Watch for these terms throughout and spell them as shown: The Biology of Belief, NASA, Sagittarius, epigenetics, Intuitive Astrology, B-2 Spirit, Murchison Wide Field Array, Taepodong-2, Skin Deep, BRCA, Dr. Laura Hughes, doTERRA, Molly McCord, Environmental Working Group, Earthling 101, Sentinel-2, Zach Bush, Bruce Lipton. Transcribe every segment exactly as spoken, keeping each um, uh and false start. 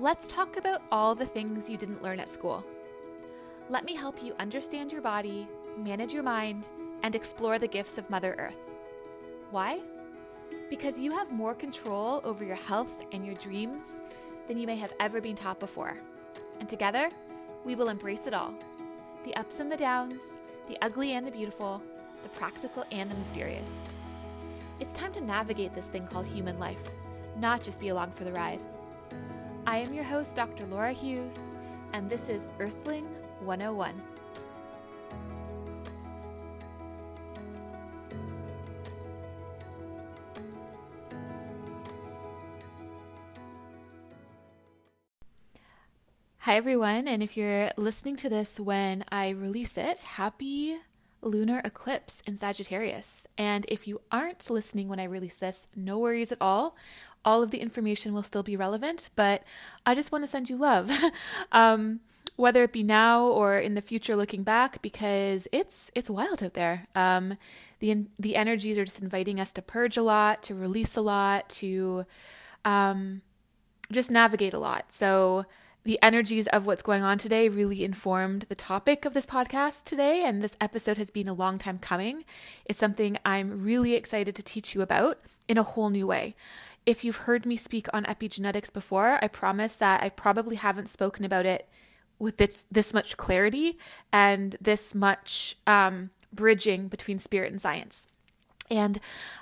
Let's talk about all the things you didn't learn at school. Let me help you understand your body, manage your mind, and explore the gifts of Mother Earth. Why? Because you have more control over your health and your dreams than you may have ever been taught before. And together, we will embrace it all. The ups and the downs, the ugly and the beautiful, the practical and the mysterious. It's time to navigate this thing called human life, not just be along for the ride. I am your host, Doctor Laura Hughes, and this is Earthling one oh one. Hi, everyone, and if you're listening to this when I release it, happy lunar eclipse in Sagittarius. And if you aren't listening when I release this, no worries at all. All of the information will still be relevant, but I just want to send you love, um, whether it be now or in the future looking back, because it's it's wild out there. Um, the the energies are just inviting us to purge a lot, to release a lot, to um, just navigate a lot. So the energies of what's going on today really informed the topic of this podcast today, and this episode has been a long time coming. It's something I'm really excited to teach you about in a whole new way. If you've heard me speak on epigenetics before, I promise that I probably haven't spoken about it with this, this much clarity and this much um, bridging between spirit and science. And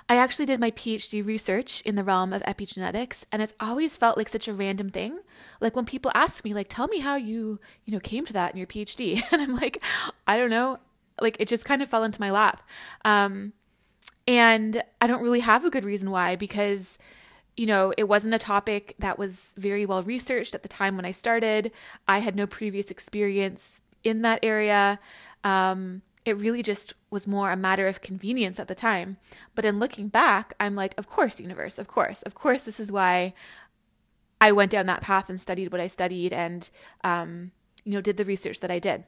I actually did my PhD research in the realm of epigenetics, and it's always felt like such a random thing. Like when people ask me, like, tell me how you, you know, came to that in your PhD. And I'm like, I don't know. Like it just kind of fell into my lap. Um, and I don't really have a good reason why, because you know, it wasn't a topic that was very well researched at the time when I started. I had no previous experience in that area. Um, it really just was more a matter of convenience at the time. But in looking back, I'm like, of course, universe, of course, of course, this is why I went down that path and studied what I studied and, um, you know, did the research that I did.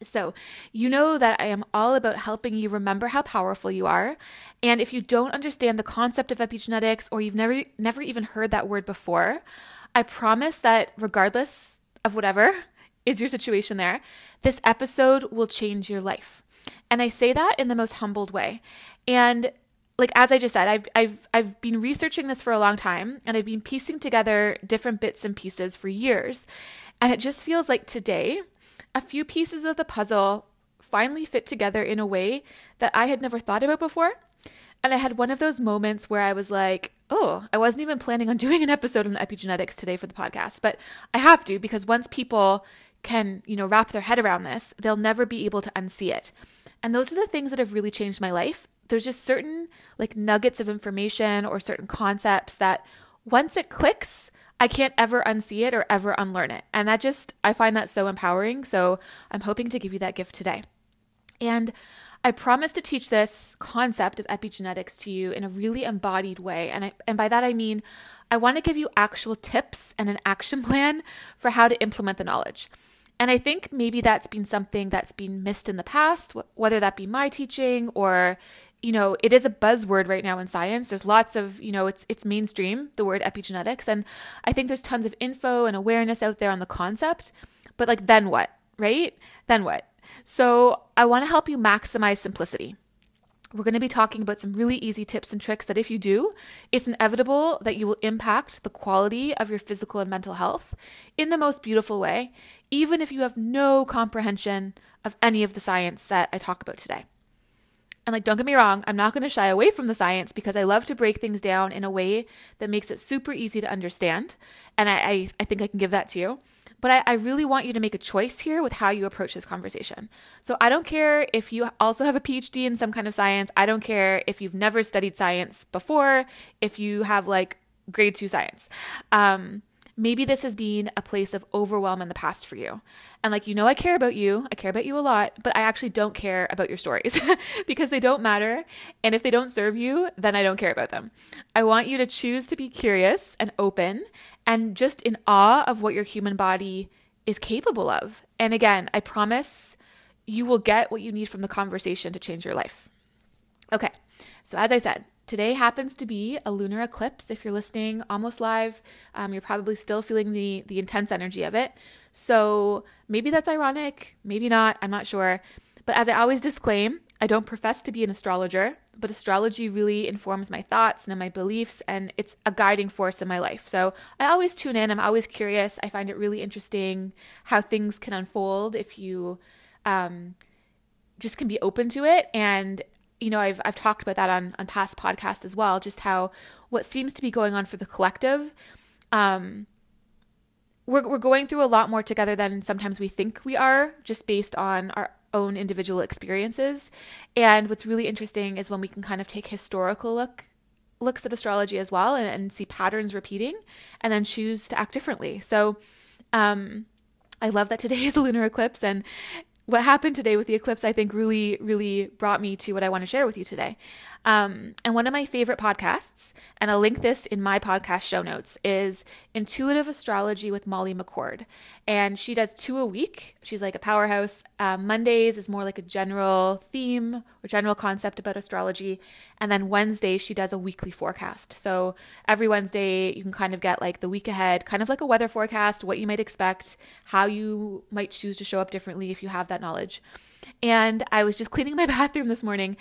So you know that I am all about helping you remember how powerful you are. And if you don't understand the concept of epigenetics or you've never never even heard that word before, I promise that regardless of whatever is your situation there, this episode will change your life. And I say that in the most humbled way. And like, as I just said, I've, I've, I've been researching this for a long time, and I've been piecing together different bits and pieces for years. And it just feels like today, a few pieces of the puzzle finally fit together in a way that I had never thought about before. And I had one of those moments where I was like, oh, I wasn't even planning on doing an episode on epigenetics today for the podcast, but I have to, because once people can, you know, wrap their head around this, they'll never be able to unsee it. And those are the things that have really changed my life. There's just certain like nuggets of information or certain concepts that once it clicks, I can't ever unsee it or ever unlearn it. And that just, I find that so empowering. So I'm hoping to give you that gift today. And I promise to teach this concept of epigenetics to you in a really embodied way. And I, and by that, I mean, I want to give you actual tips and an action plan for how to implement the knowledge. And I think maybe that's been something that's been missed in the past, whether that be my teaching or, you know, it is a buzzword right now in science. There's lots of, you know, it's it's mainstream, the word epigenetics. And I think there's tons of info and awareness out there on the concept. But like, then what, right? Then what? So I want to help you maximize simplicity. We're going to be talking about some really easy tips and tricks that if you do, it's inevitable that you will impact the quality of your physical and mental health in the most beautiful way, even if you have no comprehension of any of the science that I talk about today. And like, don't get me wrong, I'm not going to shy away from the science because I love to break things down in a way that makes it super easy to understand. And I, I, I think I can give that to you. But I, I really want you to make a choice here with how you approach this conversation. So I don't care if you also have a PhD in some kind of science. I don't care if you've never studied science before, if you have like grade two science. Um, maybe this has been a place of overwhelm in the past for you. And like, you know, I care about you. I care about you a lot, but I actually don't care about your stories because they don't matter. And if they don't serve you, then I don't care about them. I want you to choose to be curious and open and just in awe of what your human body is capable of. And again, I promise you will get what you need from the conversation to change your life. Okay, so as I said, Today happens to be a lunar eclipse. If you're listening almost live, um, you're probably still feeling the, the intense energy of it. So maybe that's ironic, maybe not, I'm not sure. But as I always disclaim, I don't profess to be an astrologer, but astrology really informs my thoughts and my beliefs, and it's a guiding force in my life. So I always tune in, I'm always curious. I find it really interesting how things can unfold if you um, just can be open to it. And you know, I've I've talked about that on, on past podcasts as well, just how what seems to be going on for the collective, um, we're we're going through a lot more together than sometimes we think we are, just based on our own individual experiences. And what's really interesting is when we can kind of take historical look looks at astrology as well and, and see patterns repeating and then choose to act differently. So um, I love that today is a lunar eclipse, and what happened today with the eclipse, I think, really, really brought me to what I want to share with you today. Um, and one of my favorite podcasts, and I'll link this in my podcast show notes, is Intuitive Astrology with Molly McCord. And she does two a week. She's like a powerhouse. Uh, Mondays is more like a general theme or general concept about astrology. And then Wednesday, she does a weekly forecast. So every Wednesday, you can kind of get like the week ahead, kind of like a weather forecast, what you might expect, how you might choose to show up differently if you have that knowledge. And I was just cleaning my bathroom this morning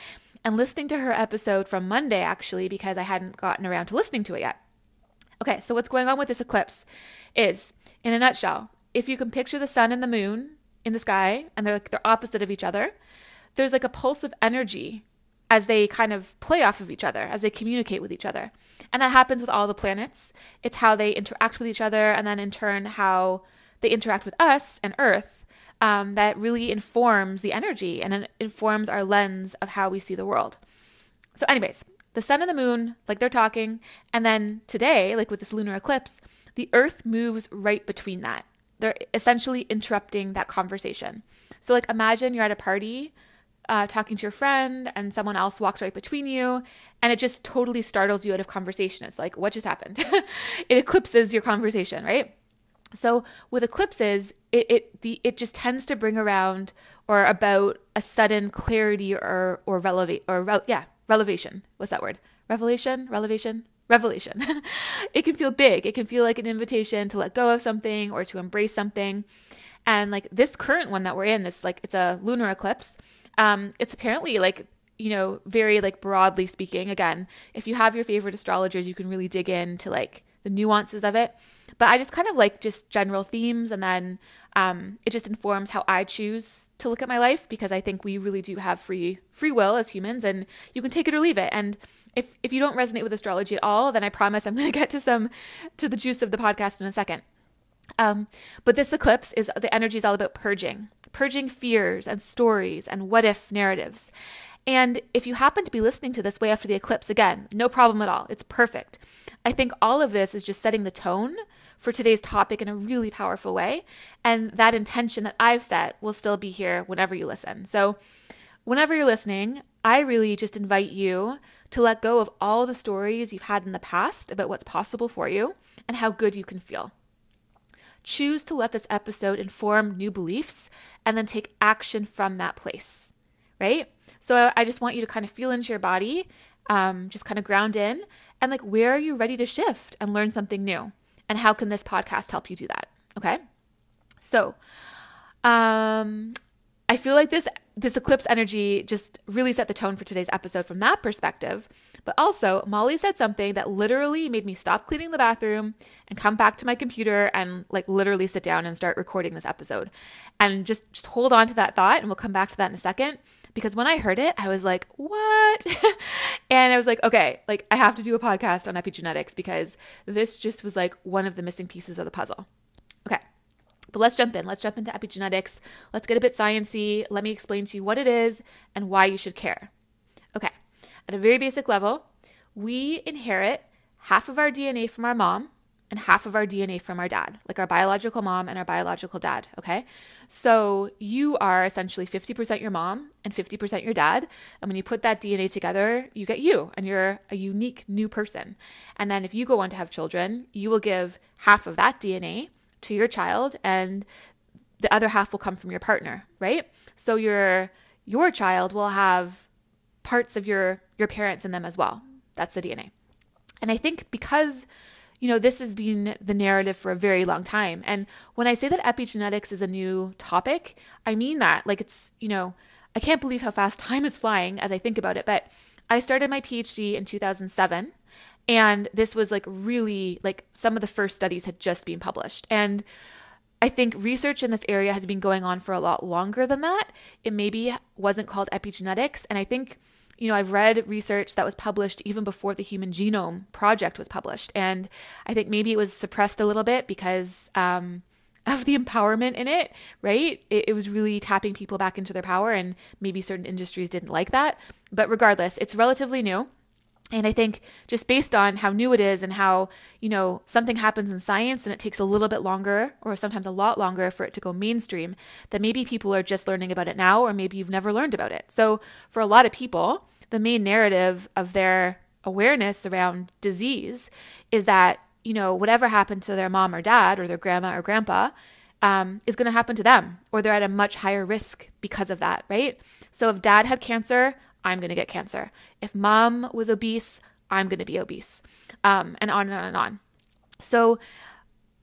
and listening to her episode from Monday, actually, because I hadn't gotten around to listening to it yet. Okay, so what's going on with this eclipse is, in a nutshell, if you can picture the sun and the moon in the sky, and they're like they're opposite of each other, there's like a pulse of energy as they kind of play off of each other, as they communicate with each other. And that happens with all the planets. It's how they interact with each other, and then in turn how they interact with us and Earth. Um, that really informs the energy and it informs our lens of how we see the world. So anyways, the sun and the moon, like they're talking. And then today, like with this lunar eclipse, the Earth moves right between that. They're essentially interrupting that conversation. So like imagine you're at a party uh, talking to your friend and someone else walks right between you and it just totally startles you out of conversation. It's like, what just happened? It eclipses your conversation, right? So with eclipses, it it the it just tends to bring around or about a sudden clarity or or relevate or re- yeah revelation. What's that word? Revelation, revelation, revelation. It can feel big. It can feel like an invitation to let go of something or to embrace something. And like this current one that we're in, this like it's a lunar eclipse. Um, it's apparently like, you know, very like broadly speaking. Again, if you have your favorite astrologers, you can really dig into like the nuances of it. But I just kind of like just general themes, and then um, it just informs how I choose to look at my life, because I think we really do have free free will as humans, and you can take it or leave it. And if if you don't resonate with astrology at all, then I promise I'm going to get to some to the juice of the podcast in a second. Um, but this eclipse is the energy is all about purging, purging fears and stories and what if narratives. And if you happen to be listening to this way after the eclipse, again, no problem at all. It's perfect. I think all of this is just setting the tone for today's topic in a really powerful way. And that intention that I've set will still be here whenever you listen. So whenever you're listening, I really just invite you to let go of all the stories you've had in the past about what's possible for you and how good you can feel. Choose to let this episode inform new beliefs and then take action from that place, right? So I just want you to kind of feel into your body, um, just kind of ground in, and like, where are you ready to shift and learn something new? And how can this podcast help you do that? Okay. So um, I feel like this this eclipse energy just really set the tone for today's episode from that perspective. But also, Molly said something that literally made me stop cleaning the bathroom and come back to my computer and like literally sit down and start recording this episode. And just, just hold on to that thought, and we'll come back to that in a second. Because when I heard it, I was like, what? And I was like, okay, like I have to do a podcast on epigenetics, because this just was like one of the missing pieces of the puzzle. Okay, but let's jump in. Let's jump into epigenetics. Let's get a bit sciencey. Let me explain to you what it is and why you should care. Okay, at a very basic level, we inherit half of our D N A from our mom and half of our D N A from our dad, like our biological mom and our biological dad, okay? So you are essentially fifty percent your mom and fifty percent your dad. And when you put that D N A together, you get you, and you're a unique new person. And then if you go on to have children, you will give half of that D N A to your child, and the other half will come from your partner, right? So your your child will have parts of your your parents in them as well. That's the D N A. And I think because, you know, this has been the narrative for a very long time. And when I say that epigenetics is a new topic, I mean that. Like, it's, you know, I can't believe how fast time is flying as I think about it. But I started my PhD in two thousand seven. And this was like really, like some of the first studies had just been published. And I think research in this area has been going on for a lot longer than that. It maybe wasn't called epigenetics. And I think, you know, I've read research that was published even before the Human Genome Project was published. And I think maybe it was suppressed a little bit because um, of the empowerment in it, right? It, it was really tapping people back into their power, and maybe certain industries didn't like that. But regardless, it's relatively new. And I think just based on how new it is and how, you know, something happens in science and it takes a little bit longer, or sometimes a lot longer, for it to go mainstream, that maybe people are just learning about it now, or maybe you've never learned about it. So for a lot of people, the main narrative of their awareness around disease is that, you know, whatever happened to their mom or dad or their grandma or grandpa um, is going to happen to them, or they're at a much higher risk because of that, right? So if dad had cancer, I'm going to get cancer. If mom was obese, I'm going to be obese, um, and on and on and on. So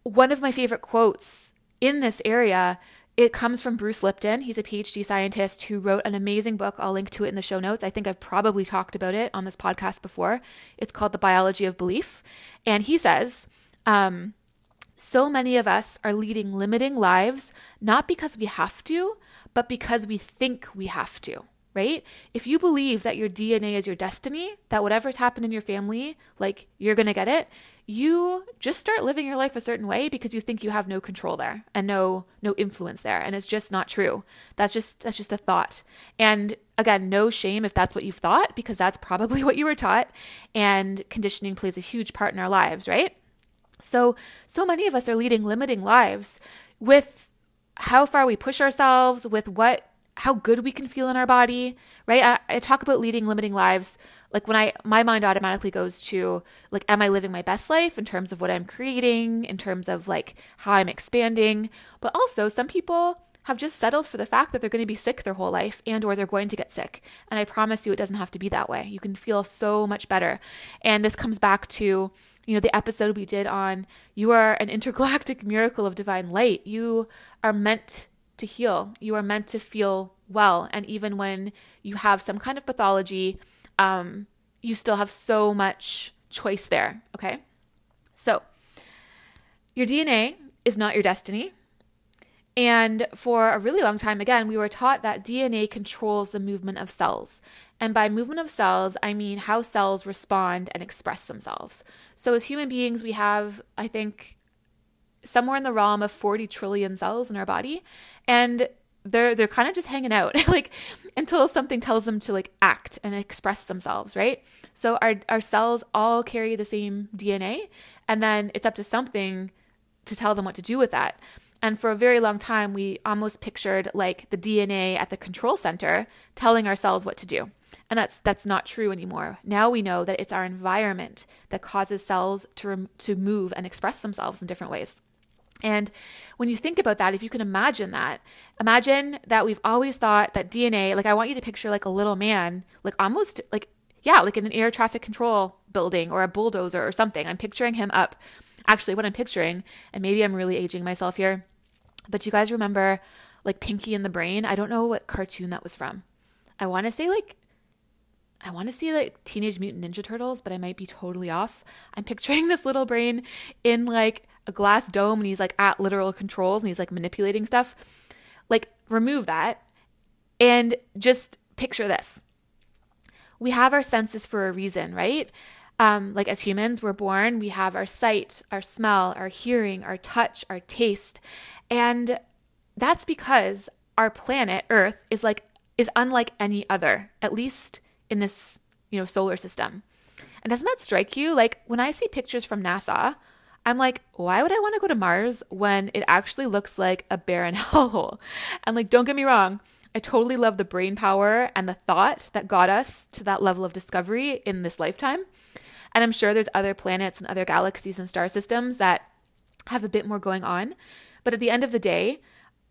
one of my favorite quotes in this area, it comes from Bruce Lipton. He's a PhD scientist who wrote an amazing book. I'll link to it in the show notes. I think I've probably talked about it on this podcast before. It's called The Biology of Belief. And he says, um, so many of us are leading limiting lives, not because we have to, but because we think we have to. Right? If you believe that your D N A is your destiny, that whatever's happened in your family, like you're going to get it, you just start living your life a certain way because you think you have no control there and no, no influence there. And it's just not true. That's just, that's just a thought. And again, no shame if that's what you've thought, because that's probably what you were taught. And conditioning plays a huge part in our lives, right? So, so many of us are leading limiting lives with how far we push ourselves, with what how good we can feel in our body, right? I, I talk about leading limiting lives. Like when I, my mind automatically goes to like, am I living my best life in terms of what I'm creating, in terms of like how I'm expanding? But also some people have just settled for the fact that they're going to be sick their whole life, and or they're going to get sick. And I promise you, it doesn't have to be that way. You can feel so much better. And this comes back to, you know, the episode we did on, you are an intergalactic miracle of divine light. You are meant to heal. You are meant to feel well. And even when you have some kind of pathology, um, you still have so much choice there. Okay. So your D N A is not your destiny. And for a really long time, again, we were taught that D N A controls the movement of cells. And by movement of cells, I mean how cells respond and express themselves. So as human beings, we have, I think, somewhere in the realm of forty trillion cells in our body. And they're, they're kind of just hanging out like until something tells them to like act and express themselves. Right? So our, our cells all carry the same D N A, and then it's up to something to tell them what to do with that. And for a very long time, we almost pictured like the D N A at the control center telling our cells what to do. And that's, that's not true anymore. Now we know that it's our environment that causes cells to, rem- to move and express themselves in different ways. And when you think about that, if you can imagine that, imagine that we've always thought that D N A, like I want you to picture like a little man, like almost like, yeah, like in an air traffic control building or a bulldozer or something. I'm picturing him up. Actually, what I'm picturing, and maybe I'm really aging myself here, but you guys remember like Pinky and the Brain? I don't know what cartoon that was from. I want to say like, I want to see like Teenage Mutant Ninja Turtles, but I might be totally off. I'm picturing this little brain in like a glass dome, and he's like at literal controls, and he's like manipulating stuff. Like remove that and just picture this. We have our senses for a reason, right? Um, like as humans, we're born, we have our sight, our smell, our hearing, our touch, our taste. And that's because our planet Earth is like, is unlike any other, at least in this, you know, solar system. And doesn't that strike you? Like when I see pictures from NASA, I'm like, why would I want to go to Mars when it actually looks like a barren hellhole? And like, don't get me wrong, I totally love the brain power and the thought that got us to that level of discovery in this lifetime. And I'm sure there's other planets and other galaxies and star systems that have a bit more going on. But at the end of the day,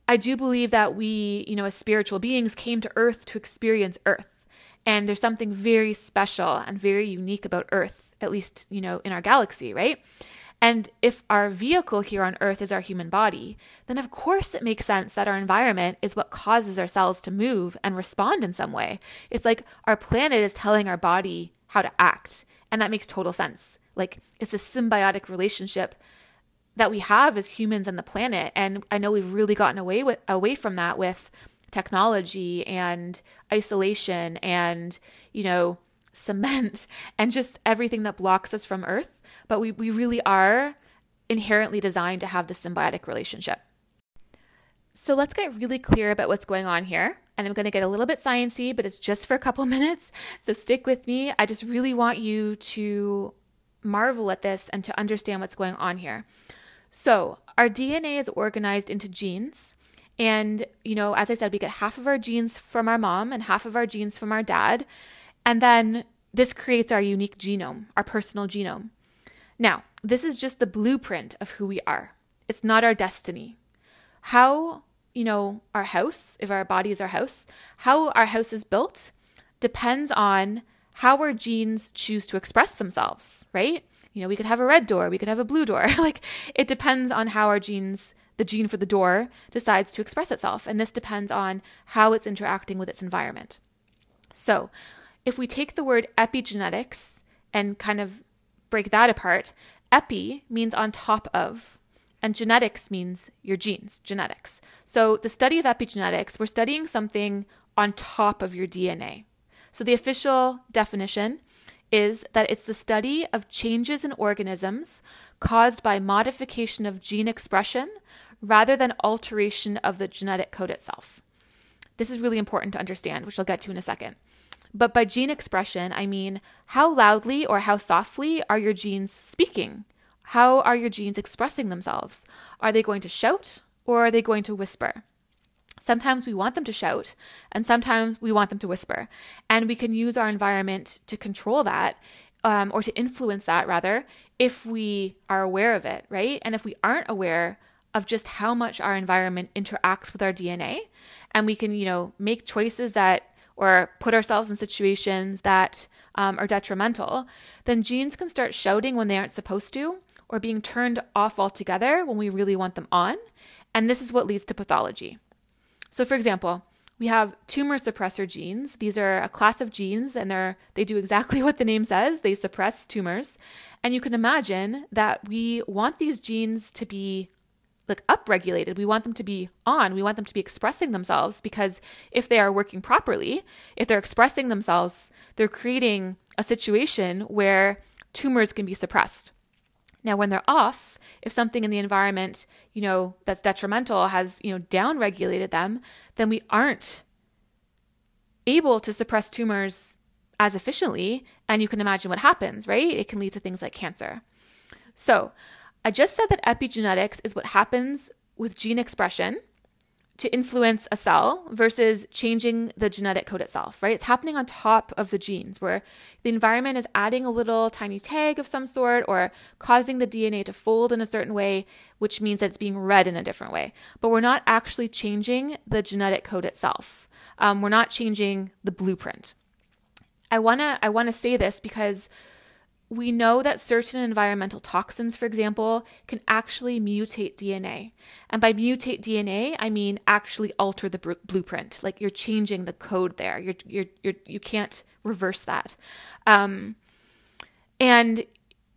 I do believe that we, you know, as spiritual beings came to Earth to experience Earth. And there's something very special and very unique about Earth, at least, you know, in our galaxy, right? And if our vehicle here on Earth is our human body, then of course it makes sense that our environment is what causes our cells to move and respond in some way. It's like our planet is telling our body how to act, and that makes total sense. Like, it's a symbiotic relationship that we have as humans and the planet, and I know we've really gotten away with away from that with technology and isolation and, you know, cement and just everything that blocks us from Earth. But we, we really are inherently designed to have this symbiotic relationship. So let's get really clear about what's going on here. And I'm going to get a little bit sciencey, but it's just for a couple minutes. So stick with me. I just really want you to marvel at this and to understand what's going on here. So our D N A is organized into genes. And, you know, as I said, we get half of our genes from our mom and half of our genes from our dad. And then this creates our unique genome, our personal genome. Now, this is just the blueprint of who we are. It's not our destiny. How, you know, our house, if our body is our house, how our house is built depends on how our genes choose to express themselves, right? You know, we could have a red door, we could have a blue door. Like, it depends on how our genes, the gene for the door, decides to express itself. And this depends on how it's interacting with its environment. So if we take the word epigenetics and kind of break that apart, epi means on top of, and genetics means your genes, genetics. So the study of epigenetics, we're studying something on top of your D N A. So the official definition is that it's the study of changes in organisms caused by modification of gene expression rather than alteration of the genetic code itself. This is really important to understand, which I'll get to in a second. But by gene expression, I mean how loudly or how softly are your genes speaking? How are your genes expressing themselves? Are they going to shout or are they going to whisper? Sometimes we want them to shout and sometimes we want them to whisper. And we can use our environment to control that um, or to influence that rather if we are aware of it, right? And if we aren't aware of just how much our environment interacts with our D N A, and we can, you know, make choices that or put ourselves in situations that um, are detrimental, then genes can start shouting when they aren't supposed to or being turned off altogether when we really want them on. And this is what leads to pathology. So for example, we have tumor suppressor genes. These are a class of genes and they're they do exactly what the name says. They suppress tumors. And you can imagine that we want these genes to be like upregulated. We want them to be on. We want them to be expressing themselves, because if they are working properly, if they're expressing themselves, they're creating a situation where tumors can be suppressed. Now, when they're off, if something in the environment, you know, that's detrimental has, you know, downregulated them, then we aren't able to suppress tumors as efficiently. And you can imagine what happens, right? It can lead to things like cancer. So I just said that epigenetics is what happens with gene expression to influence a cell versus changing the genetic code itself, right? It's happening on top of the genes where the environment is adding a little tiny tag of some sort or causing the D N A to fold in a certain way, which means that it's being read in a different way. But we're not actually changing the genetic code itself. Um, we're not changing the blueprint. I wanna I wanna say this because we know that certain environmental toxins, for example, can actually mutate D N A. And by mutate D N A, I mean actually alter the br- blueprint. Like, you're changing the code there. You're, you're, you're, you can't reverse that. Um, and,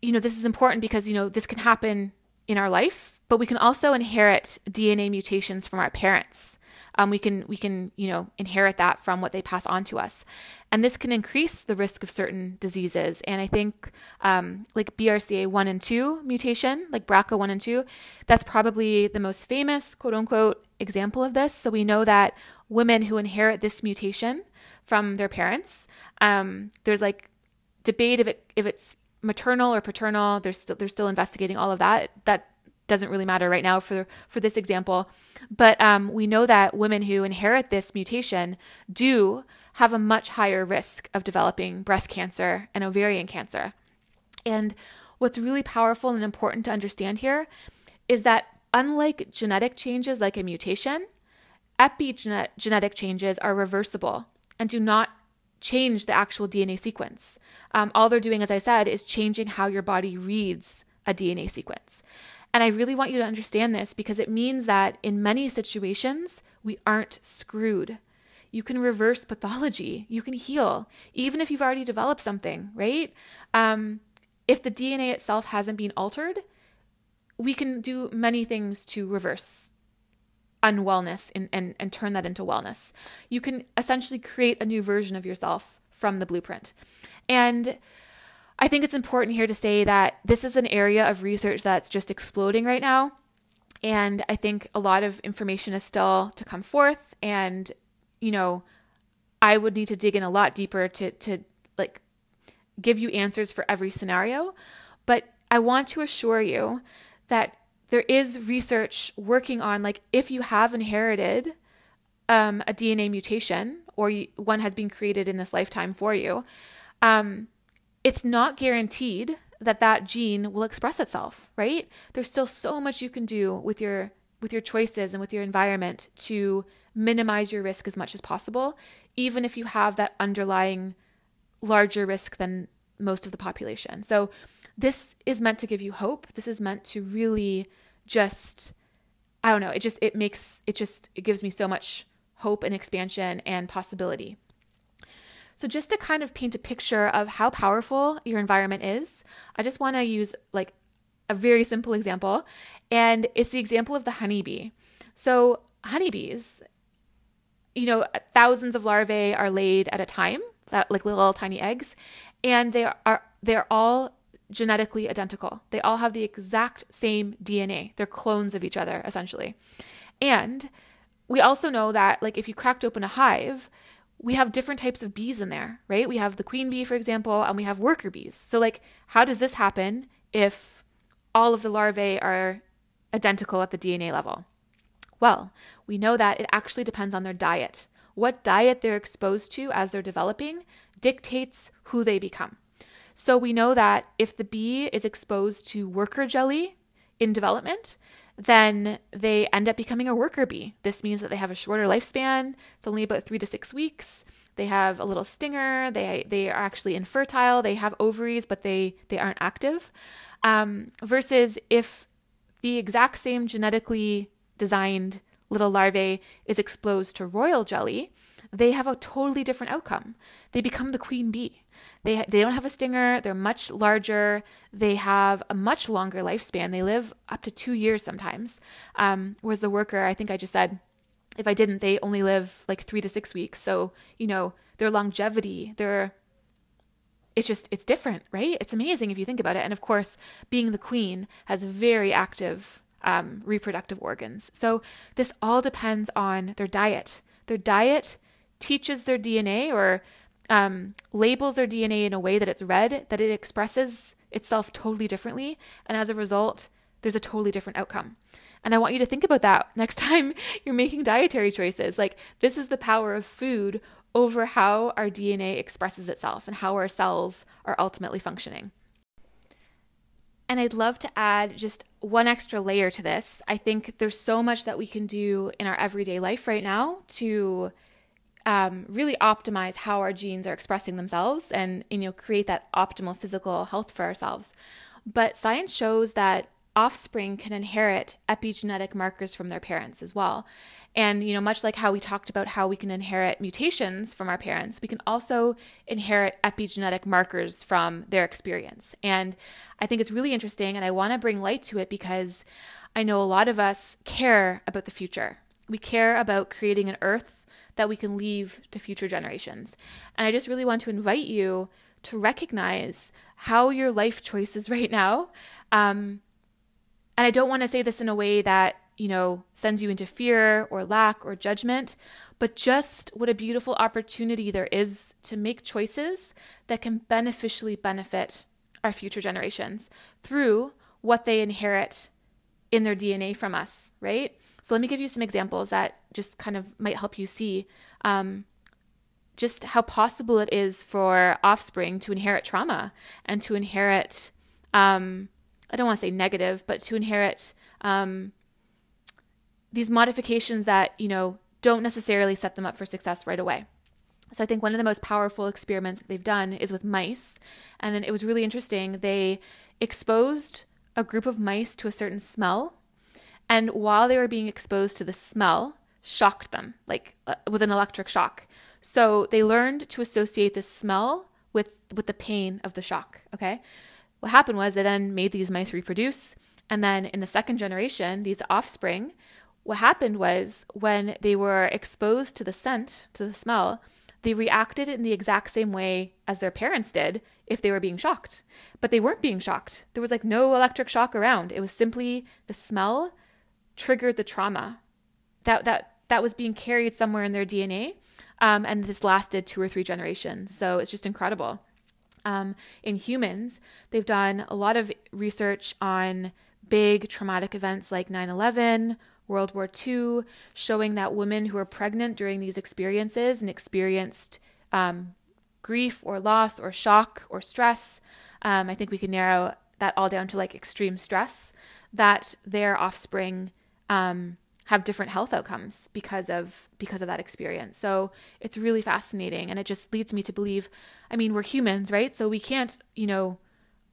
you know, this is important because, you know, this can happen in our life, but we can also inherit D N A mutations from our parents. Um, we can, we can, you know, inherit that from what they pass on to us. And this can increase the risk of certain diseases. And I think um, like B R C A one and two mutation, like B R C A one and two, that's probably the most famous, quote unquote, example of this. So we know that women who inherit this mutation from their parents, um, there's like debate if it, if it's maternal or paternal. They're still, they're still investigating all of that. That doesn't really matter right now for for this example, but um, we know that women who inherit this mutation do have a much higher risk of developing breast cancer and ovarian cancer. And what's really powerful and important to understand here is that unlike genetic changes like a mutation, epigenetic changes are reversible and do not change the actual D N A sequence. Um, all they're doing, as I said, is changing how your body reads a D N A sequence. And I really want you to understand this because it means that in many situations, we aren't screwed. You can reverse pathology. You can heal, even if you've already developed something, right? Um, if the D N A itself hasn't been altered, we can do many things to reverse unwellness and, and, and turn that into wellness. You can essentially create a new version of yourself from the blueprint. And I think it's important here to say that this is an area of research that's just exploding right now. And I think a lot of information is still to come forth. And, you know, I would need to dig in a lot deeper to, to like give you answers for every scenario. But I want to assure you that there is research working on, like, if you have inherited um, a D N A mutation or you, one has been created in this lifetime for you, um, it's not guaranteed that that gene will express itself, right? There's still so much you can do with your with your choices and with your environment to minimize your risk as much as possible, even if you have that underlying larger risk than most of the population. So this is meant to give you hope. This is meant to really just, I don't know, it just, it makes, it just, it gives me so much hope and expansion and possibility. So just to kind of paint a picture of how powerful your environment is, I just want to use like a very simple example. And it's the example of the honeybee. So honeybees, you know, thousands of larvae are laid at a time, that, like little tiny eggs, and they are, they're all genetically identical. They all have the exact same D N A. They're clones of each other, essentially. And we also know that, like, if you cracked open a hive, we have different types of bees in there, right? We have the queen bee, for example, and we have worker bees. So, like, how does this happen if all of the larvae are identical at the D N A level? Well, we know that it actually depends on their diet. What diet they're exposed to as they're developing dictates who they become. So we know that if the bee is exposed to worker jelly in development, then they end up becoming a worker bee. This means that they have a shorter lifespan. It's only about three to six weeks. They have a little stinger. They they are actually infertile. They have ovaries, but they, they aren't active. Um, versus if the exact same genetically designed little larvae is exposed to royal jelly, they have a totally different outcome. They become the queen bee. They they don't have a stinger. They're much larger. They have a much longer lifespan. They live up to two years sometimes. Um, whereas the worker, I think I just said, if I didn't, they only live like three to six weeks. So, you know, their longevity, their it's just, it's different, right? It's amazing if you think about it. And of course, being the queen has very active um, reproductive organs. So this all depends on their diet. Their diet teaches their D N A or Um, labels their D N A in a way that it's read, that it expresses itself totally differently. And as a result, there's a totally different outcome. And I want you to think about that next time you're making dietary choices. Like, this is the power of food over how our D N A expresses itself and how our cells are ultimately functioning. And I'd love to add just one extra layer to this. I think there's so much that we can do in our everyday life right now to Um, really optimize how our genes are expressing themselves and, you know, create that optimal physical health for ourselves. But science shows that offspring can inherit epigenetic markers from their parents as well. And, you know, much like how we talked about how we can inherit mutations from our parents, we can also inherit epigenetic markers from their experience. And I think it's really interesting, and I want to bring light to it because I know a lot of us care about the future. We care about creating an earth that we can leave to future generations. And I just really want to invite you to recognize how your life choices right now. Um, and I don't want to say this in a way that, you know, sends you into fear or lack or judgment, but just what a beautiful opportunity there is to make choices that can beneficially benefit our future generations through what they inherit in their D N A from us, right? So let me give you some examples that just kind of might help you see um, just how possible it is for offspring to inherit trauma and to inherit, um, I don't want to say negative, but to inherit um, these modifications that, you know, don't necessarily set them up for success right away. So I think one of the most powerful experiments that they've done is with mice. And then it was really interesting. They exposed a group of mice to a certain smell. And while they were being exposed to the smell, shocked them, like uh, with an electric shock. So they learned to associate this smell with, with the pain of the shock, okay? What happened was they then made these mice reproduce. And then in the second generation, these offspring, what happened was when they were exposed to the scent, to the smell, they reacted in the exact same way as their parents did if they were being shocked. But they weren't being shocked. There was like no electric shock around. It was simply the smell triggered the trauma that that that was being carried somewhere in their D N A. Um, and this lasted two or three generations. So it's just incredible. Um, in humans, they've done a lot of research on big traumatic events like nine eleven, World War Two, showing that women who are pregnant during these experiences and experienced um, grief or loss or shock or stress, um, I think we can narrow that all down to like extreme stress, that their offspring um, have different health outcomes because of because of that experience. So it's really fascinating, and it just leads me to believe, I mean, we're humans, right? So we can't, you know,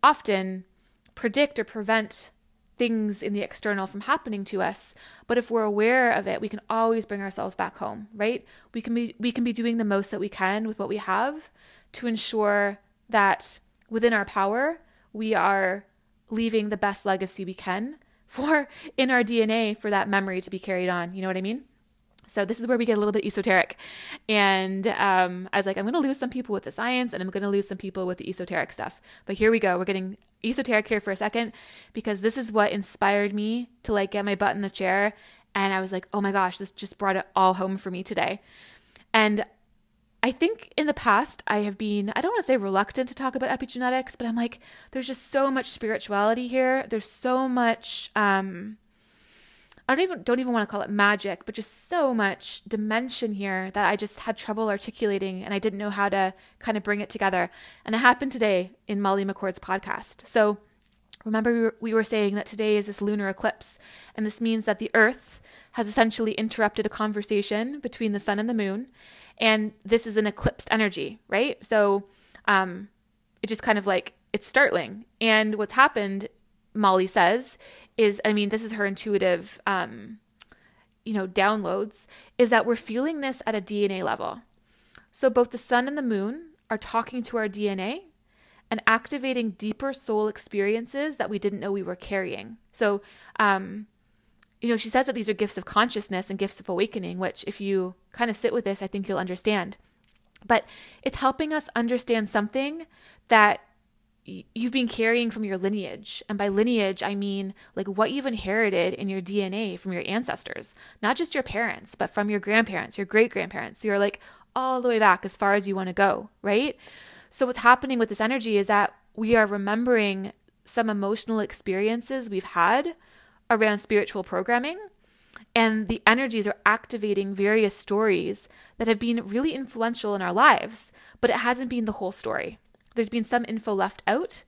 often predict or prevent things in the external from happening to us. But if we're aware of it, we can always bring ourselves back home, right? We can be, we can be doing the most that we can with what we have to ensure that within our power, we are leaving the best legacy we can for in our D N A for that memory to be carried on. You know what I mean? So this is where we get a little bit esoteric. And um, I was like, I'm going to lose some people with the science and I'm going to lose some people with the esoteric stuff. But here we go. We're getting esoteric here for a second, because this is what inspired me to like get my butt in the chair. And I was like, oh my gosh, this just brought it all home for me today. And I think in the past I have been, I don't want to say reluctant to talk about epigenetics, but I'm like, there's just so much spirituality here. There's so much... Um, I don't even don't even want to call it magic, but just so much dimension here that I just had trouble articulating, and I didn't know how to kind of bring it together. And it happened today in Molly McCord's podcast. So remember we were, we were saying that today is this lunar eclipse, and this means that the Earth has essentially interrupted a conversation between the sun and the moon, and this is an eclipsed energy, right? So um, it just kind of like, it's startling. And what's happened, Molly says, is, I mean, this is her intuitive, um, you know, downloads, is that we're feeling this at a D N A level. So both the sun and the moon are talking to our D N A and activating deeper soul experiences that we didn't know we were carrying. So, um, you know, she says that these are gifts of consciousness and gifts of awakening, which if you kind of sit with this, I think you'll understand. But it's helping us understand something that you've been carrying from your lineage. And by lineage, I mean like what you've inherited in your D N A from your ancestors, not just your parents, but from your grandparents, your great-grandparents. You're like all the way back as far as you want to go, right? So what's happening with this energy is that we are remembering some emotional experiences we've had around spiritual programming, and the energies are activating various stories that have been really influential in our lives, but it hasn't been the whole story. There's been some info left out.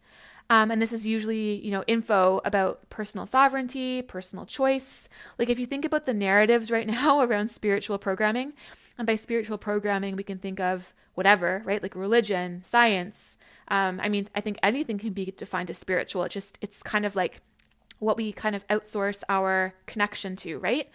Um, and this is usually, you know, info about personal sovereignty, personal choice. Like if you think about the narratives right now around spiritual programming, and by spiritual programming, we can think of whatever, right? Like religion, science. Um, I mean, I think anything can be defined as spiritual. It just, it's kind of like what we kind of outsource our connection to, right?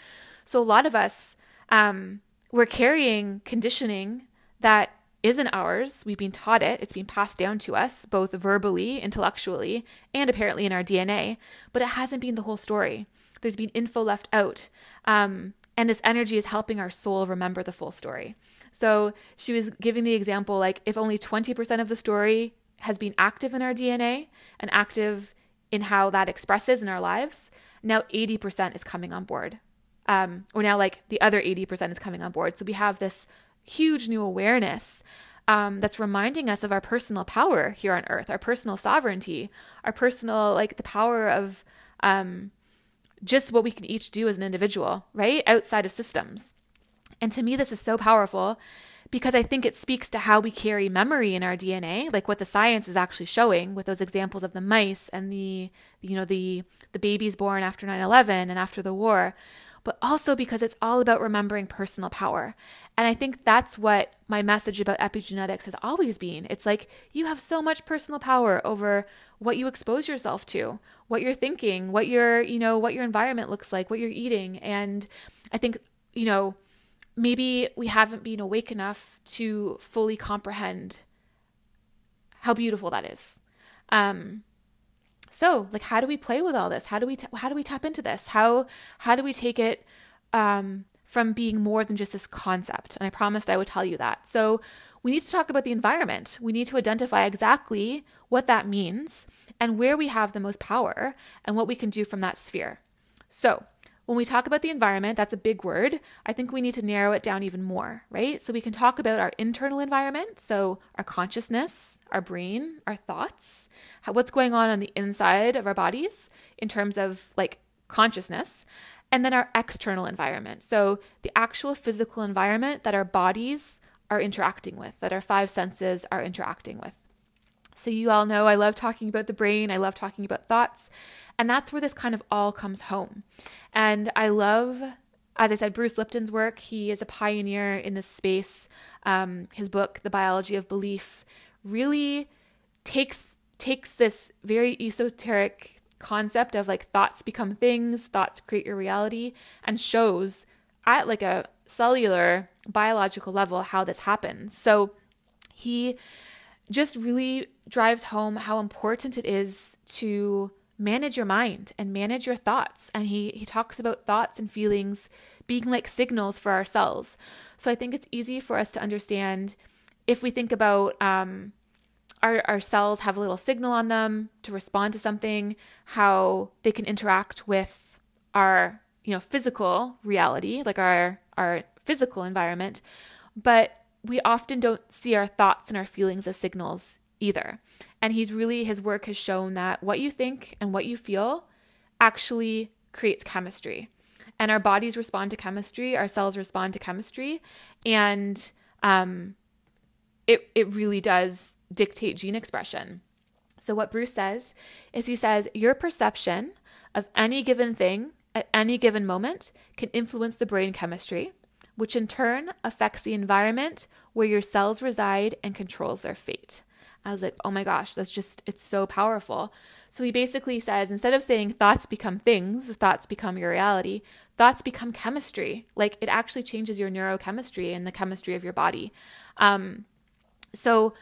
So a lot of us, um, we're carrying conditioning that isn't ours. We've been taught it. It's been passed down to us, both verbally, intellectually, and apparently in our D N A, but it hasn't been the whole story. There's been info left out. Um, and this energy is helping our soul remember the full story. So she was giving the example, like if only twenty percent of the story has been active in our D N A and active in how that expresses in our lives, now eighty percent is coming on board. Um, or now like the other eighty percent is coming on board. So we have this huge new awareness um, that's reminding us of our personal power here on Earth, our personal sovereignty, our personal, like the power of um, just what we can each do as an individual, right? Outside of systems. And to me, this is so powerful because I think it speaks to how we carry memory in our D N A, like what the science is actually showing with those examples of the mice and the, you know, the, the babies born after nine eleven and after the war. but also because it's all about remembering personal power. And I think that's what my message about epigenetics has always been. It's like, you have so much personal power over what you expose yourself to, what you're thinking, what your, you know, what your environment looks like, what you're eating. And I think, you know, maybe we haven't been awake enough to fully comprehend how beautiful that is. Um, so like, how do we play with all this? How do we, t- how do we tap into this? How, how do we take it, um, from being more than just this concept? And I promised I would tell you that. So we need to talk about the environment. We need to identify exactly what that means and where we have the most power and what we can do from that sphere. So when we talk about the environment, that's a big word. I think we need to narrow it down even more, right? So we can talk about our internal environment, so our consciousness, our brain, our thoughts, how, what's going on on the inside of our bodies in terms of like consciousness, and then our external environment, so the actual physical environment that our bodies are interacting with, that our five senses are interacting with. So you all know I love talking about the brain. I love talking about thoughts. And that's where this kind of all comes home. And I love, as I said, Bruce Lipton's work. He is a pioneer in this space. Um, his book, The Biology of Belief, really takes takes this very esoteric concept of like thoughts become things, thoughts create your reality, and shows at like a cellular biological level how this happens. So he just really drives home how important it is to manage your mind and manage your thoughts. And he he talks about thoughts and feelings being like signals for ourselves. So I think it's easy for us to understand if we think about um, our, our cells have a little signal on them to respond to something, how they can interact with our, you know, physical reality, like our, our physical environment. But we often don't see our thoughts and our feelings as signals either. And he's really, his work has shown that what you think and what you feel actually creates chemistry. And our bodies respond to chemistry, our cells respond to chemistry, and um, it it really does dictate gene expression. So what Bruce says is, he says, your perception of any given thing at any given moment can influence the brain chemistry, which in turn affects the environment where your cells reside and controls their fate. I was like, oh my gosh, that's just, it's so powerful. So he basically says, instead of saying thoughts become things, thoughts become your reality, thoughts become chemistry. Like, it actually changes your neurochemistry and the chemistry of your body. Um, so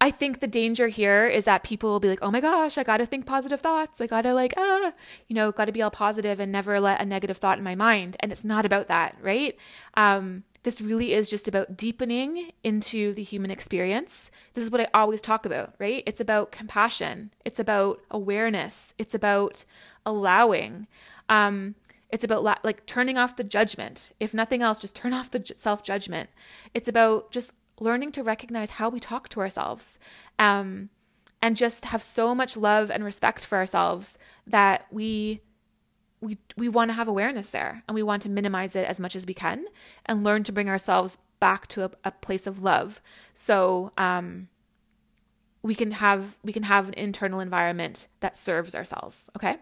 I think the danger here is that people will be like, oh my gosh, I got to think positive thoughts. I got to like, ah, you know, got to be all positive and never let a negative thought in my mind. And it's not about that, right? Um, This really is just about deepening into the human experience. This is what I always talk about, right? It's about compassion. It's about awareness. It's about allowing. Um, it's about la- like turning off the judgment. If nothing else, just turn off the j- self-judgment. It's about just learning to recognize how we talk to ourselves, um, and just have so much love and respect for ourselves that we we we want to have awareness there, and we want to minimize it as much as we can and learn to bring ourselves back to a, a place of love. So um, we can have, we can have an internal environment that serves ourselves. Okay.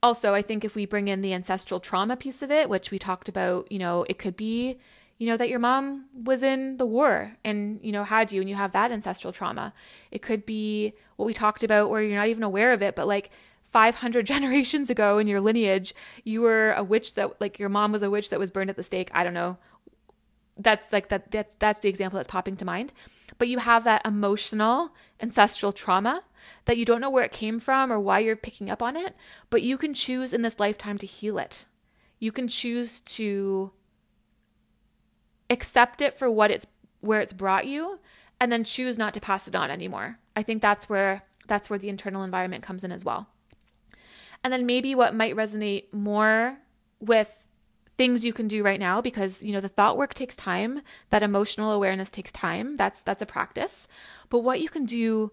Also, I think if we bring in the ancestral trauma piece of it, which we talked about, you know, it could be, you know, that your mom was in the war and, you know, had you, and you have that ancestral trauma. It could be what we talked about where you're not even aware of it, but like, five hundred generations ago in your lineage, you were a witch that, like, your mom was a witch that was burned at the stake. I don't know. That's like that. That's, that's the example that's popping to mind. But you have that emotional ancestral trauma that you don't know where it came from or why you're picking up on it, but you can choose in this lifetime to heal it. You can choose to accept it for what it's, where it's brought you, and then choose not to pass it on anymore. I think that's where, that's where the internal environment comes in as well. And then maybe what might resonate more with things you can do right now, because, you know, the thought work takes time, that emotional awareness takes time. That's, that's a practice. But what you can do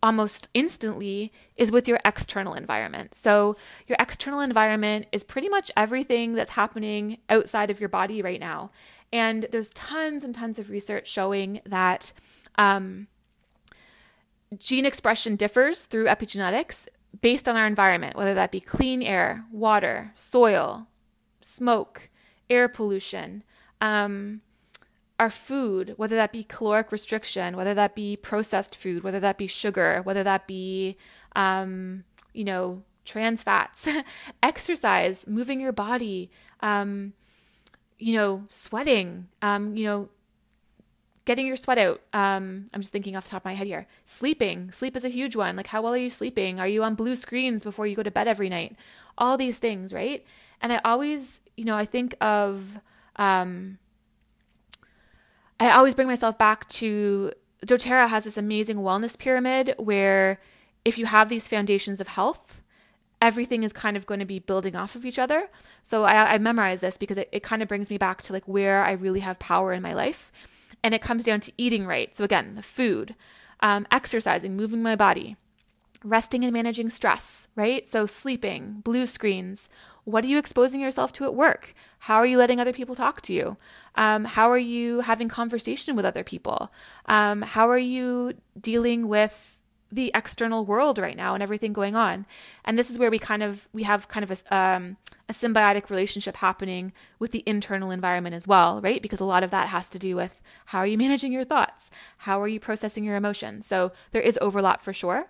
almost instantly is with your external environment. So your external environment is pretty much everything that's happening outside of your body right now. And there's tons and tons of research showing that um, gene expression differs through epigenetics based on our environment, whether that be clean air, water, soil, smoke, air pollution, um, our food, whether that be caloric restriction, whether that be processed food, whether that be sugar, whether that be, um, you know, trans fats, exercise, moving your body, um, you know, sweating, um, you know, getting your sweat out. Um, I'm just thinking off the top of my head here. Sleeping. Sleep is a huge one. Like, how well are you sleeping? Are you on blue screens before you go to bed every night? All these things, right? And I always, you know, I think of, um, I always bring myself back to, doTERRA has this amazing wellness pyramid where if you have these foundations of health, everything is kind of going to be building off of each other. So I, I memorize this because it, it kind of brings me back to like where I really have power in my life. And it comes down to eating right. So again, the food, um, exercising, moving my body, resting and managing stress, right? So sleeping, blue screens, what are you exposing yourself to at work? How are you letting other people talk to you? Um, how are you having conversation with other people? Um, how are you dealing with the external world right now and everything going on? And this is where we kind of, we have kind of a, um, a symbiotic relationship happening with the internal environment as well, right? Because a lot of that has to do with how are you managing your thoughts? How are you processing your emotions? So there is overlap for sure,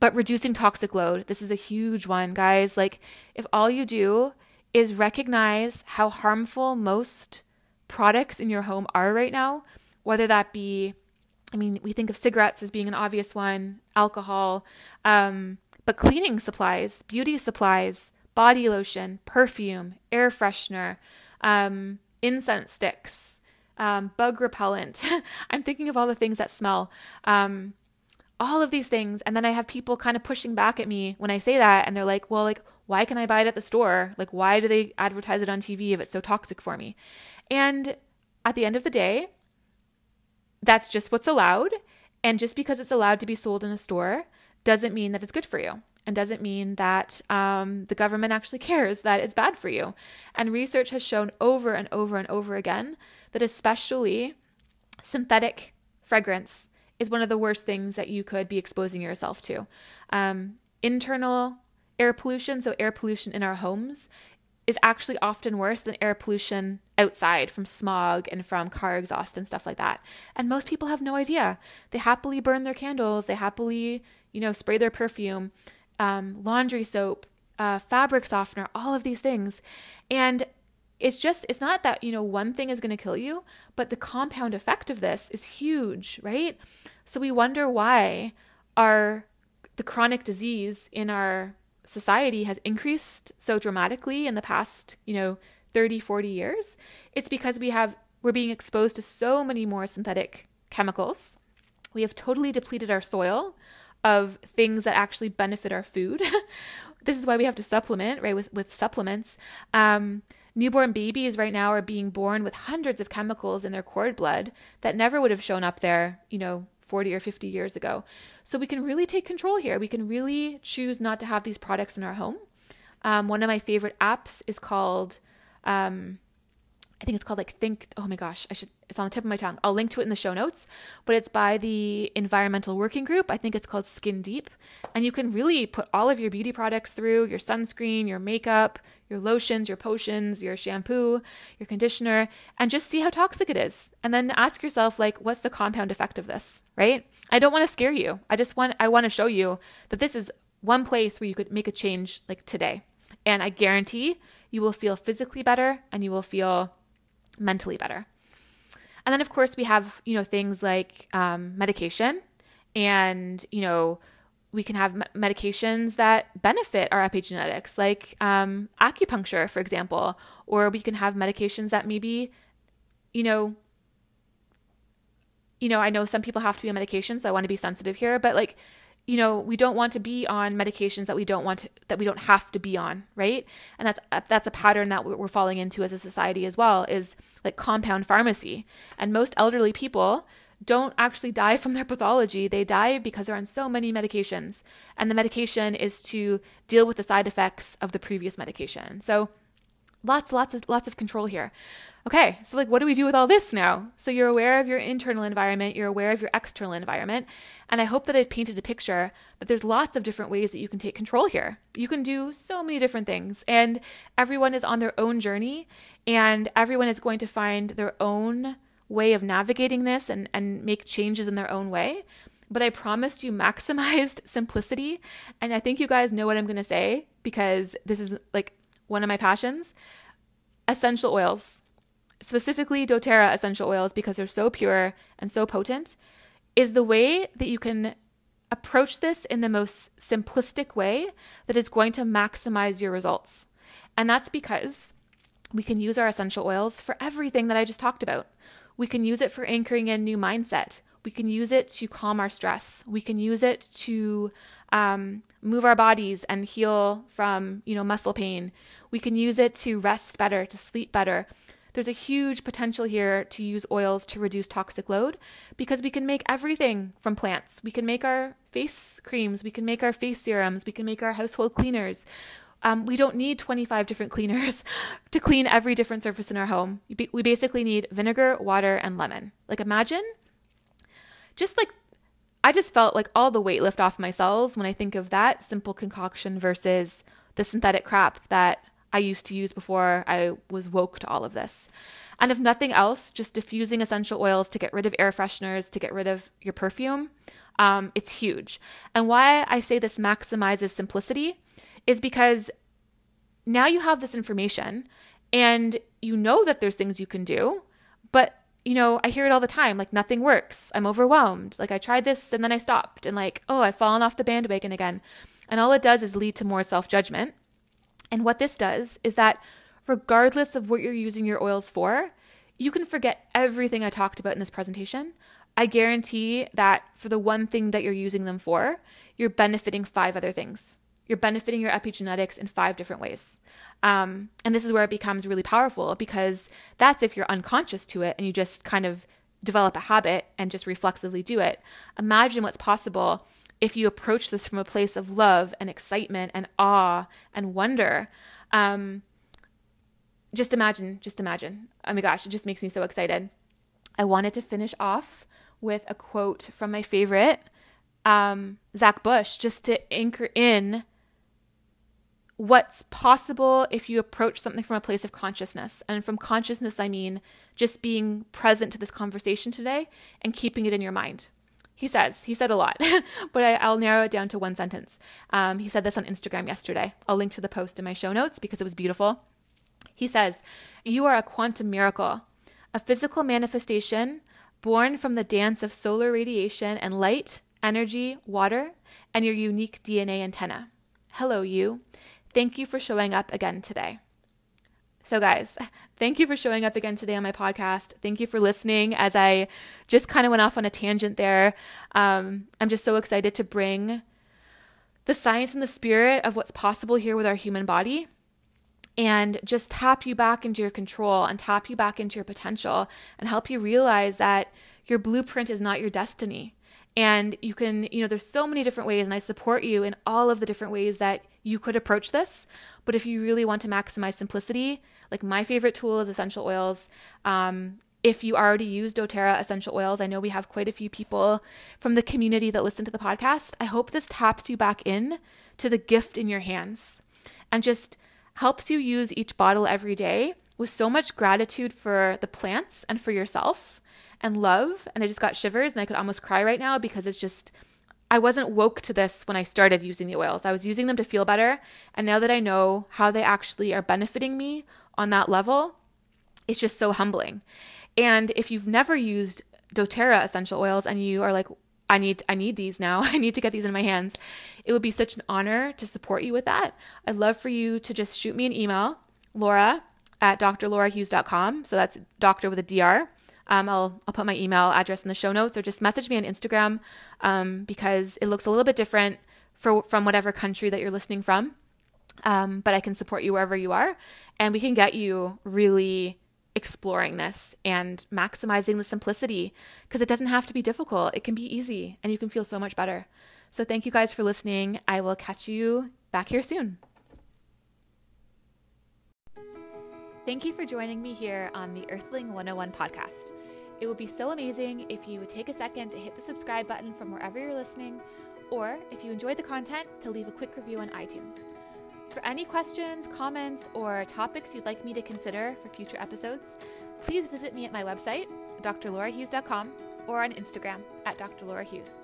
but reducing toxic load. This is a huge one, guys. Like if all you do is recognize how harmful most products in your home are right now, whether that be, I mean, we think of cigarettes as being an obvious one, alcohol, um, but cleaning supplies, beauty supplies, body lotion, perfume, air freshener, um, incense sticks, um, bug repellent. I'm thinking of all the things that smell, um, all of these things. And then I have people kind of pushing back at me when I say that. And they're like, well, like, why can I buy it at the store? Like, why do they advertise it on T V if it's so toxic for me? And at the end of the day, that's just what's allowed. And just because it's allowed to be sold in a store doesn't mean that it's good for you. And doesn't mean that um, the government actually cares that it's bad for you. And research has shown over and over and over again that especially synthetic fragrance is one of the worst things that you could be exposing yourself to. Um, internal air pollution, so air pollution in our homes, is actually often worse than air pollution outside from smog and from car exhaust and stuff like that. And most people have no idea. They happily burn their candles. They happily, you know, spray their perfume. Um, laundry soap, uh, fabric softener, all of these things. And it's just, it's not that, you know, one thing is going to kill you, but the compound effect of this is huge, right? So we wonder why our, the chronic disease in our society has increased so dramatically in the past, you know, thirty, forty years. It's because we have, we're being exposed to so many more synthetic chemicals. We have totally depleted our soil of things that actually benefit our food. This is why we have to supplement, right? With with supplements. Um, newborn babies right now are being born with hundreds of chemicals in their cord blood that never would have shown up there, you know, forty or fifty years ago. So we can really take control here. We can really choose not to have these products in our home. Um, one of my favorite apps is called, um, I think it's called like Think, oh my gosh, I should, it's on the tip of my tongue. I'll link to it in the show notes, but it's by the Environmental Working Group. I think it's called Skin Deep. And you can really put all of your beauty products through, your sunscreen, your makeup, your lotions, your potions, your shampoo, your conditioner, and just see how toxic it is. And then ask yourself, like, what's the compound effect of this, right? I don't want to scare you. I just want, I want to show you that this is one place where you could make a change like today. And I guarantee you will feel physically better and you will feel mentally better. And then of course we have, you know, things like um, medication, and, you know, we can have me- medications that benefit our epigenetics, like um, acupuncture, for example, or we can have medications that maybe, you know, you know, I know some people have to be on medication, so I want to be sensitive here, but like, you know, we don't want to be on medications that we don't want to, that we don't have to be on, right? And that's that's a pattern that we're falling into as a society as well, is like compound pharmacy. And most elderly people don't actually die from their pathology. They die because they're on so many medications, and the medication is to deal with the side effects of the previous medication. So Lots, lots of, lots of control here. Okay, so like, what do we do with all this now? So you're aware of your internal environment, you're aware of your external environment, and I hope that I've painted a picture that there's lots of different ways that you can take control here. You can do so many different things, and everyone is on their own journey, and everyone is going to find their own way of navigating this and, and make changes in their own way. But I promised you maximized simplicity, and I think you guys know what I'm going to say, because this is like one of my passions. Essential oils, specifically doTERRA essential oils, because they're so pure and so potent, is the way that you can approach this in the most simplistic way that is going to maximize your results. And that's because we can use our essential oils for everything that I just talked about. We can use it for anchoring in new mindset. We can use it to calm our stress. We can use it to um, move our bodies and heal from, you know, muscle pain. We can use it to rest better, to sleep better. There's a huge potential here to use oils to reduce toxic load, because we can make everything from plants. We can make our face creams. We can make our face serums. We can make our household cleaners. Um, we don't need twenty-five different cleaners to clean every different surface in our home. We basically need vinegar, water, and lemon. Like, imagine... Just like, I just felt like all the weight lift off my cells when I think of that simple concoction versus the synthetic crap that I used to use before I was woke to all of this. And if nothing else, just diffusing essential oils to get rid of air fresheners, to get rid of your perfume, um, it's huge. And why I say this maximizes simplicity is because now you have this information and you know that there's things you can do, but you know, I hear it all the time, like nothing works. I'm overwhelmed. Like I tried this and then I stopped, and like, oh, I've fallen off the bandwagon again. And all it does is lead to more self-judgment. And what this does is that regardless of what you're using your oils for, you can forget everything I talked about in this presentation. I guarantee that for the one thing that you're using them for, you're benefiting five other things. You're benefiting your epigenetics in five different ways. Um, and this is where it becomes really powerful, because that's if you're unconscious to it and you just kind of develop a habit and just reflexively do it. Imagine what's possible if you approach this from a place of love and excitement and awe and wonder. Um, just imagine, just imagine. Oh my gosh, it just makes me so excited. I wanted to finish off with a quote from my favorite, um, Zach Bush, just to anchor in what's possible if you approach something from a place of consciousness. And from consciousness, I mean just being present to this conversation today and keeping it in your mind. He says, he said a lot, but I, I'll narrow it down to one sentence. Um, he said this on Instagram yesterday. I'll link to the post in my show notes because it was beautiful. He says, "You are a quantum miracle, a physical manifestation born from the dance of solar radiation and light, energy, water, and your unique D N A antenna. Hello, you. Thank you for showing up again today." So guys, thank you for showing up again today on my podcast. Thank you for listening as I just kind of went off on a tangent there. Um, I'm just so excited to bring the science and the spirit of what's possible here with our human body and just tap you back into your control and tap you back into your potential and help you realize that your blueprint is not your destiny. And you can, you know, there's so many different ways, and I support you in all of the different ways that you could approach this. But if you really want to maximize simplicity, like my favorite tool is essential oils. Um, if you already use doTERRA essential oils, I know we have quite a few people from the community that listen to the podcast. I hope this taps you back in to the gift in your hands and just helps you use each bottle every day with so much gratitude for the plants and for yourself. And love, and I just got shivers and I could almost cry right now, because it's just, I wasn't woke to this when I started using the oils. I was using them to feel better, and now that I know how they actually are benefiting me on that level, it's just so humbling. And if you've never used doTERRA essential oils and you are like, I need I need these now. I need to get these in my hands. It would be such an honor to support you with that. I'd love for you to just shoot me an email, Laura at D R Laura Hughes dot com. So that's doctor with a D R. Um, I'll, I'll put my email address in the show notes, or just message me on Instagram, um, because it looks a little bit different for, from whatever country that you're listening from. Um, but I can support you wherever you are, and we can get you really exploring this and maximizing the simplicity, because it doesn't have to be difficult. It can be easy and you can feel so much better. So thank you guys for listening. I will catch you back here soon. Thank you for joining me here on the Earthling one oh one podcast. It would be so amazing if you would take a second to hit the subscribe button from wherever you're listening, or if you enjoyed the content, to leave a quick review on iTunes. For any questions, comments, or topics you'd like me to consider for future episodes, please visit me at my website, D R Laura Hughes dot com, or on Instagram at D R Laura Hughes.